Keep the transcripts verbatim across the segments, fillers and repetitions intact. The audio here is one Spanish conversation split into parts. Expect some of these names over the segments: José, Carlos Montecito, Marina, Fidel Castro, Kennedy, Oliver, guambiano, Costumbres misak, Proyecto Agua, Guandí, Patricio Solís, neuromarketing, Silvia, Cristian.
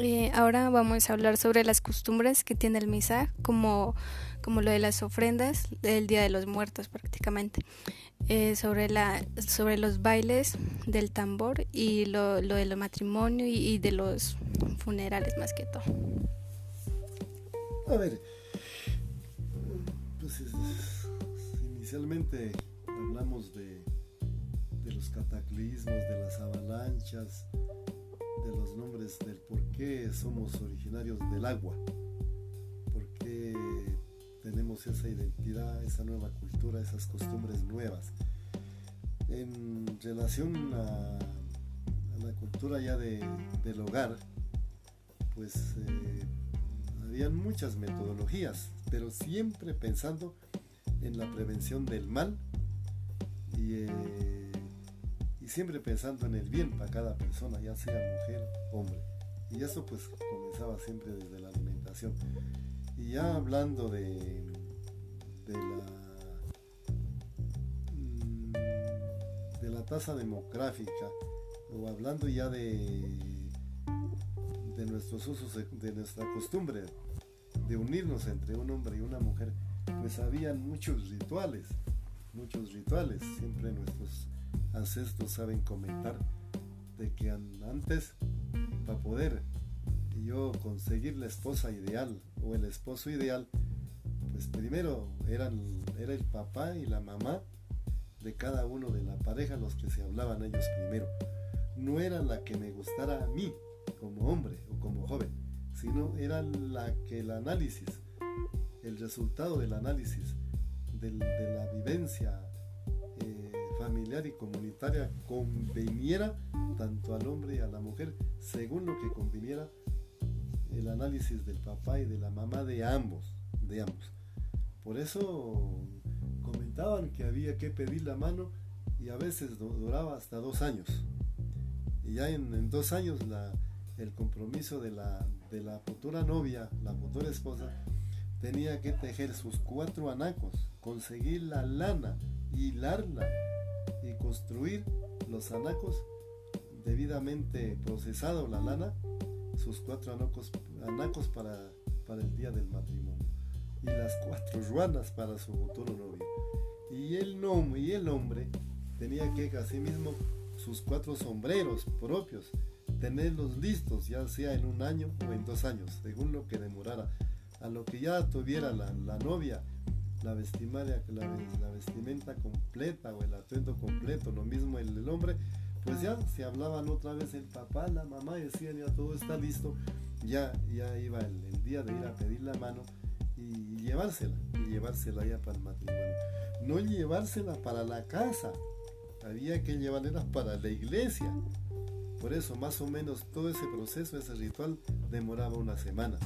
Eh, ahora vamos a hablar sobre las costumbres que tiene el misak, como, como lo de las ofrendas del Día de los Muertos prácticamente, eh, sobre, la, sobre los bailes del tambor y lo, lo de los matrimonios y, y de los funerales más que todo. A ver, pues inicialmente hablamos de, de los cataclismos, de las avalanchas, de los nombres del por qué somos originarios del agua, por qué tenemos esa identidad, esa nueva cultura, esas costumbres nuevas. En relación a, a la cultura ya de, del hogar, pues eh, habían muchas metodologías, pero siempre pensando en la prevención del mal y eh, siempre pensando en el bien para cada persona, ya sea mujer, hombre, y eso pues comenzaba siempre desde la alimentación. Y ya hablando de, de la de la tasa demográfica, o hablando ya de de nuestros usos, de, de nuestra costumbre de unirnos entre un hombre y una mujer, pues habían muchos rituales, muchos rituales, siempre nuestros ancestros saben comentar de que antes, para poder yo conseguir la esposa ideal o el esposo ideal, pues primero eran, era el papá y la mamá de cada uno de la pareja los que se hablaban ellos primero. No era la que me gustara a mí como hombre o como joven, sino era la que el análisis, el resultado del análisis del, de la vivencia eh, familiar y comunitaria conveniera tanto al hombre y a la mujer, según lo que conviniera el análisis del papá y de la mamá de ambos, de ambos. Por eso comentaban que había que pedir la mano y a veces duraba hasta dos años. Y ya en, en dos años la, el compromiso de la, de la futura novia, la futura esposa, tenía que tejer sus cuatro anacos, conseguir la lana, hilarla y construir los anacos debidamente procesado la lana, sus cuatro anacos, anacos para, para el día del matrimonio y las cuatro ruanas para su futuro novio. Y el, nom, y el hombre tenía que asimismo sus cuatro sombreros propios tenerlos listos, ya sea en un año o en dos años, según lo que demorara, a lo que ya tuviera la, la novia La, la, la vestimenta completa o el atuendo completo, lo mismo el, el hombre, pues ya se hablaban otra vez el papá, la mamá, decían ya todo está listo, ya, ya iba el, el día de ir a pedir la mano y, y llevársela, y llevársela ya para el matrimonio, no llevársela para la casa, había que llevarla para la iglesia. Por eso más o menos todo ese proceso, ese ritual demoraba una semana,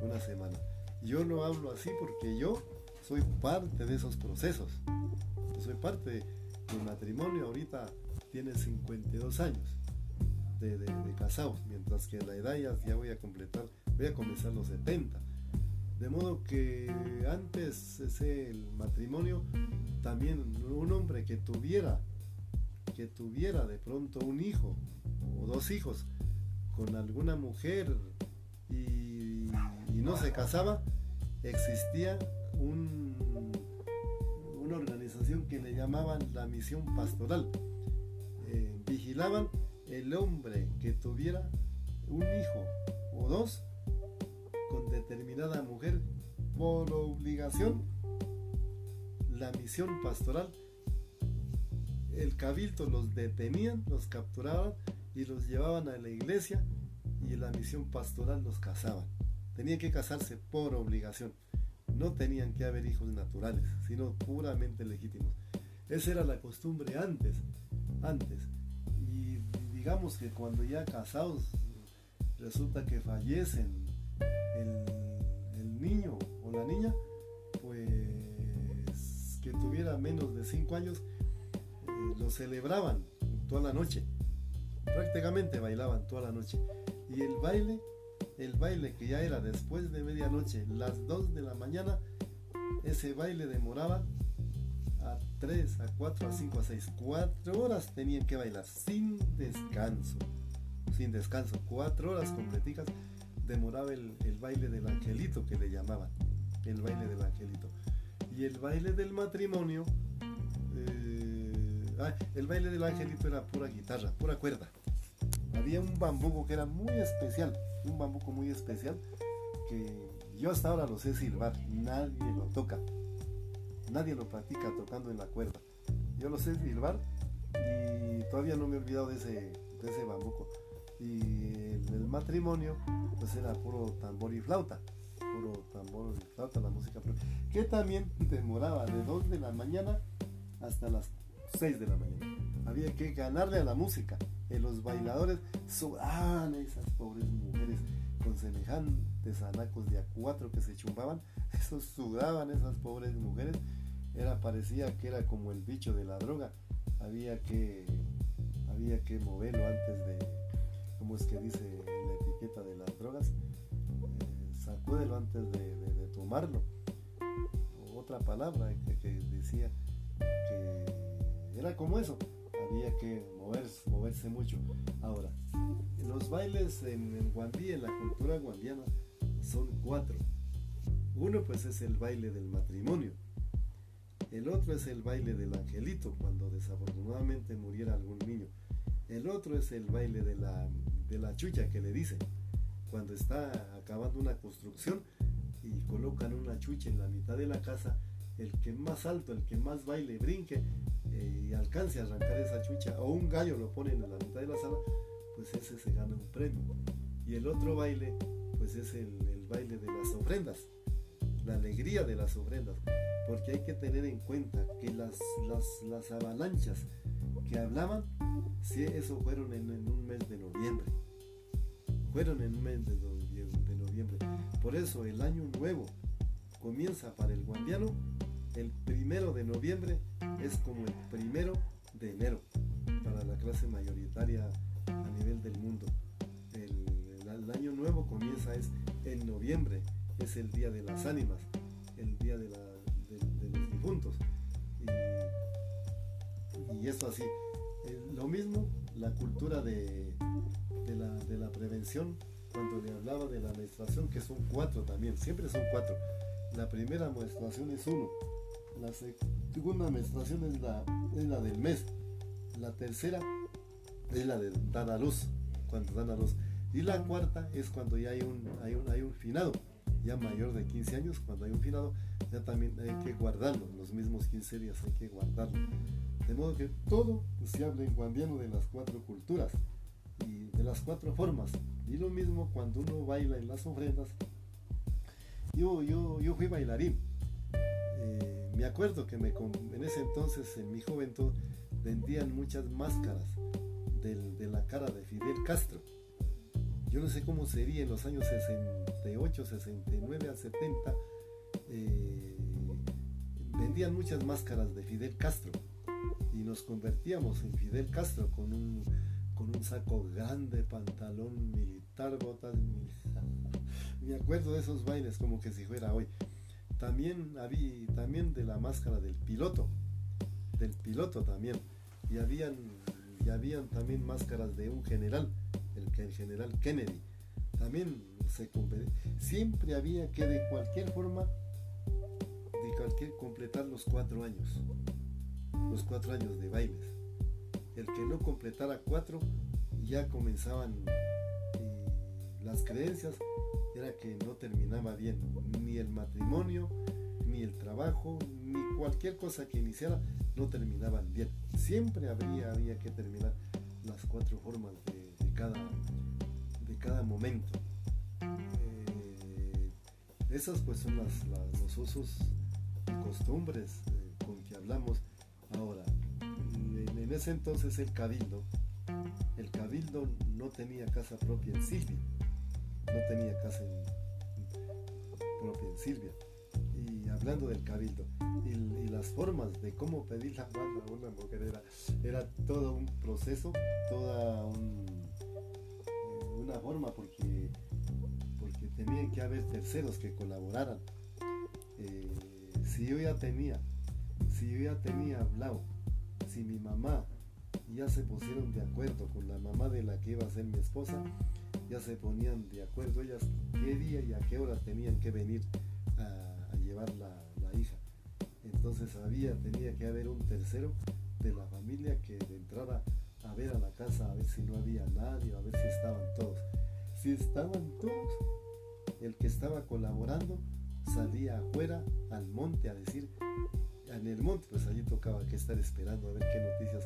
una semana. Yo no hablo así porque yo soy parte de esos procesos. Soy parte de mi matrimonio. Ahorita tiene cincuenta y dos años de, de, de casados, mientras que la edad ya, ya voy a completar, voy a comenzar los setenta. De modo que antes ese el matrimonio, también un hombre que tuviera, que tuviera de pronto un hijo o dos hijos con alguna mujer y, y no se casaba, existía Un, una organización que le llamaban la misión pastoral. Eh, vigilaban el hombre que tuviera un hijo o dos con determinada mujer. Por obligación, la misión pastoral, el cabildo los detenían, los capturaban y los llevaban a la iglesia, y la misión pastoral los casaban. Tenían que casarse por obligación. No tenían que haber hijos naturales, sino puramente legítimos. Esa era la costumbre antes, antes. Y digamos que cuando ya casados, resulta que fallecen el, el niño o la niña, pues que tuviera menos de cinco años, eh, lo celebraban toda la noche. Prácticamente bailaban toda la noche. Y el baile... el baile que ya era después de medianoche, las dos de la mañana, ese baile demoraba a tres, a cuatro, a cinco, a seis, cuatro horas tenían que bailar sin descanso, sin descanso, cuatro horas completicas demoraba el, el baile del angelito, que le llamaban el baile del angelito. Y el baile del matrimonio, eh, ah, el baile del angelito era pura guitarra, pura cuerda. Había un bambuco que era muy especial, un bambuco muy especial, que yo hasta ahora lo sé silbar, nadie lo toca, nadie lo practica tocando en la cuerda. Yo lo sé silbar y todavía no me he olvidado de ese, de ese bambuco. Y en el matrimonio pues era puro tambor y flauta, puro tambor y flauta, la música que también demoraba de dos de la mañana hasta las seis de la mañana. Había que ganarle a la música. En los bailadores sudaban esas pobres mujeres con semejantes anacos de a cuatro que se chumbaban. Esos sudaban esas pobres mujeres. Era, parecía que era como el bicho de la droga. Había que, había que moverlo antes de, como es que dice la etiqueta de las drogas, eh, sacúdelo antes de, de, de tomarlo. Otra palabra que, que decía que era como eso. Había que moverse, moverse mucho. Ahora, los bailes en el Guandí, en la cultura guandiana, son cuatro. Uno pues es el baile del matrimonio. El otro es el baile del angelito, cuando desafortunadamente muriera algún niño. El otro es el baile de la, de la chucha, que le dicen, cuando está acabando una construcción y colocan una chucha en la mitad de la casa. El que más alto, el que más baile, brinque eh, y alcance a arrancar esa chucha, o un gallo lo ponen en la mitad de la sala, pues ese se gana un premio. Y el otro baile pues es el, el baile de las ofrendas, la alegría de las ofrendas, porque hay que tener en cuenta que las, las, las avalanchas que hablaban, sí, eso fueron en, en un mes de noviembre, fueron en un mes de, de noviembre. Por eso el año nuevo comienza para el guambiano el primero de noviembre, es como el primero de enero para la clase mayoritaria a nivel del mundo. El, el, el año nuevo comienza es en noviembre, es el día de las ánimas, el día de, la, de, de los difuntos, y, y eso así. Lo mismo la cultura de, de, la, de la prevención, cuando le hablaba de la menstruación, que son cuatro también, siempre son cuatro. La primera menstruación es uno, la segunda menstruación es la, es la del mes, la tercera es la de dar a luz, cuando dan a luz, y la cuarta es cuando ya hay un, hay un, hay un finado, ya mayor de quince años, cuando hay un finado, ya también hay que guardarlo, los mismos quince días hay que guardarlo. De modo que todo se habla en guambiano de las cuatro culturas y de las cuatro formas. Y lo mismo cuando uno baila en las ofrendas. Yo, yo, yo fui bailarín. Eh, me acuerdo que me, en ese entonces, en mi juventud, vendían muchas máscaras del, de la cara de Fidel Castro. Yo no sé cómo sería en los años sesenta y ocho, sesenta y nueve al setenta. Eh, vendían muchas máscaras de Fidel Castro. Y nos convertíamos en Fidel Castro con un, con un saco grande, pantalón militar, botas militar. Me acuerdo de esos bailes como que si fuera hoy. También había, también de la máscara del piloto, del piloto también. Y habían, y habían también máscaras de un general, el, el general Kennedy. También se siempre había que de cualquier forma, de cualquier completar los cuatro años. Los cuatro años de bailes. El que no completara cuatro, ya comenzaban, y las creencias era que no terminaba bien ni el matrimonio, ni el trabajo, ni cualquier cosa que iniciara, no terminaban bien. Siempre habría, había que terminar las cuatro formas de, de, cada, de cada momento. Eh, esas pues son las, las, los usos y costumbres eh, con que hablamos. Ahora, en ese entonces el cabildo, el cabildo no tenía casa propia en Silvia, no tenía casa en, propia en Silvia. Y hablando del cabildo, y, y las formas de cómo pedir la mano a una mujer era, era todo un proceso, toda un, una forma, porque, porque tenían que haber terceros que colaboraran. Eh, si yo ya tenía Si yo ya tenía hablado, si mi mamá ya se pusieron de acuerdo con la mamá de la que iba a ser mi esposa, ya se ponían de acuerdo ellas qué día y a qué hora tenían que venir a, a llevar la, la hija. Entonces había, tenía que haber un tercero de la familia que entrara a ver a la casa, a ver si no había nadie, a ver si estaban todos. Si estaban todos, el que estaba colaborando salía afuera al monte a decir, en el monte pues allí tocaba que estar esperando a ver qué noticias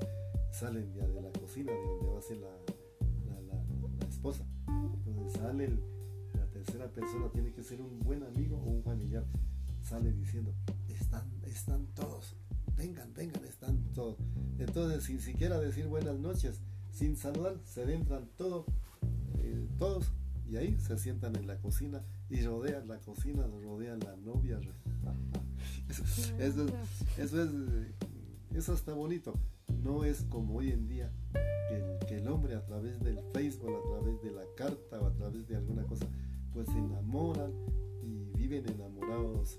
salen ya de la cocina de donde va a ser la, la, la, la esposa. Entonces sale el, la tercera persona, tiene que ser un buen amigo o un familiar, sale diciendo, están, están todos, vengan, vengan, están todos. Entonces sin siquiera decir buenas noches, sin saludar, se adentran todo, eh, todos, y ahí se sientan en la cocina y rodean la cocina, rodean la novia. Eso, eso, eso es, eso está bonito. No es como hoy en día que el, que el hombre a través del Facebook, a través de la carta o a través de alguna cosa, pues se enamoran y viven enamorados.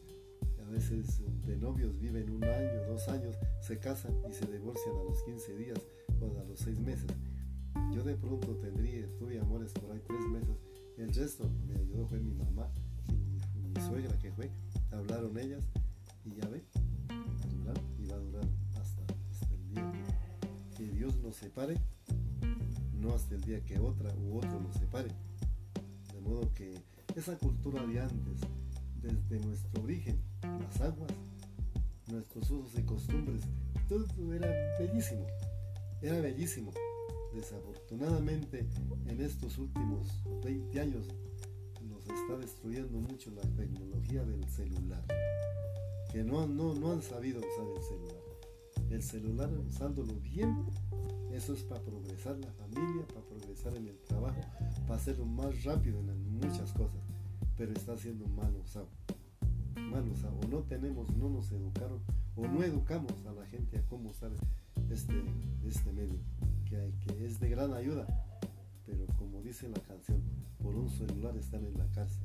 A veces de novios viven un año, dos años, se casan y se divorcian a los quince días o a los seis meses. Yo de pronto tendría, tuve amores por ahí tres meses. El resto me ayudó fue mi mamá y mi, mi suegra que fue, hablaron ellas y ya ve, va a durar y va a durar hasta, hasta el día que, que Dios nos separe, no hasta el día que otra u otro nos separe. De modo que esa cultura de antes, desde nuestro origen, las aguas, nuestros usos y costumbres, todo era bellísimo, era bellísimo. Desafortunadamente en estos últimos veinte años nos está destruyendo mucho la tecnología del celular, que no, no, no han sabido usar el celular. El celular, usándolo bien, eso es para progresar la familia, para progresar en el trabajo, para hacerlo más rápido en muchas cosas, pero está siendo mal usado, mal usado, o no tenemos, no nos educaron, o no educamos a la gente a cómo usar este, este medio, que es de gran ayuda, pero como dice la canción, por un celular están en la cárcel,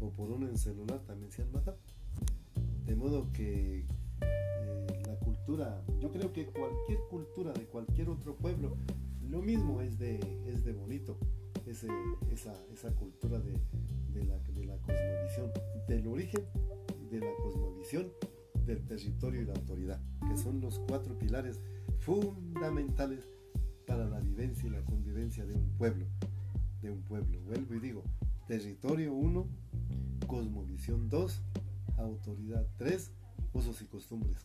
o por un celular también se han matado. De modo que eh, la cultura, yo creo que cualquier cultura de cualquier otro pueblo, lo mismo es de, es de bonito, ese, esa, esa cultura de, de, la, de la cosmovisión, del origen, de la cosmovisión, del territorio y la autoridad, que son los cuatro pilares fundamentales para la vivencia y la convivencia de un pueblo, de un pueblo. Vuelvo y digo, territorio uno, cosmovisión dos, autoridad tres, usos y costumbres.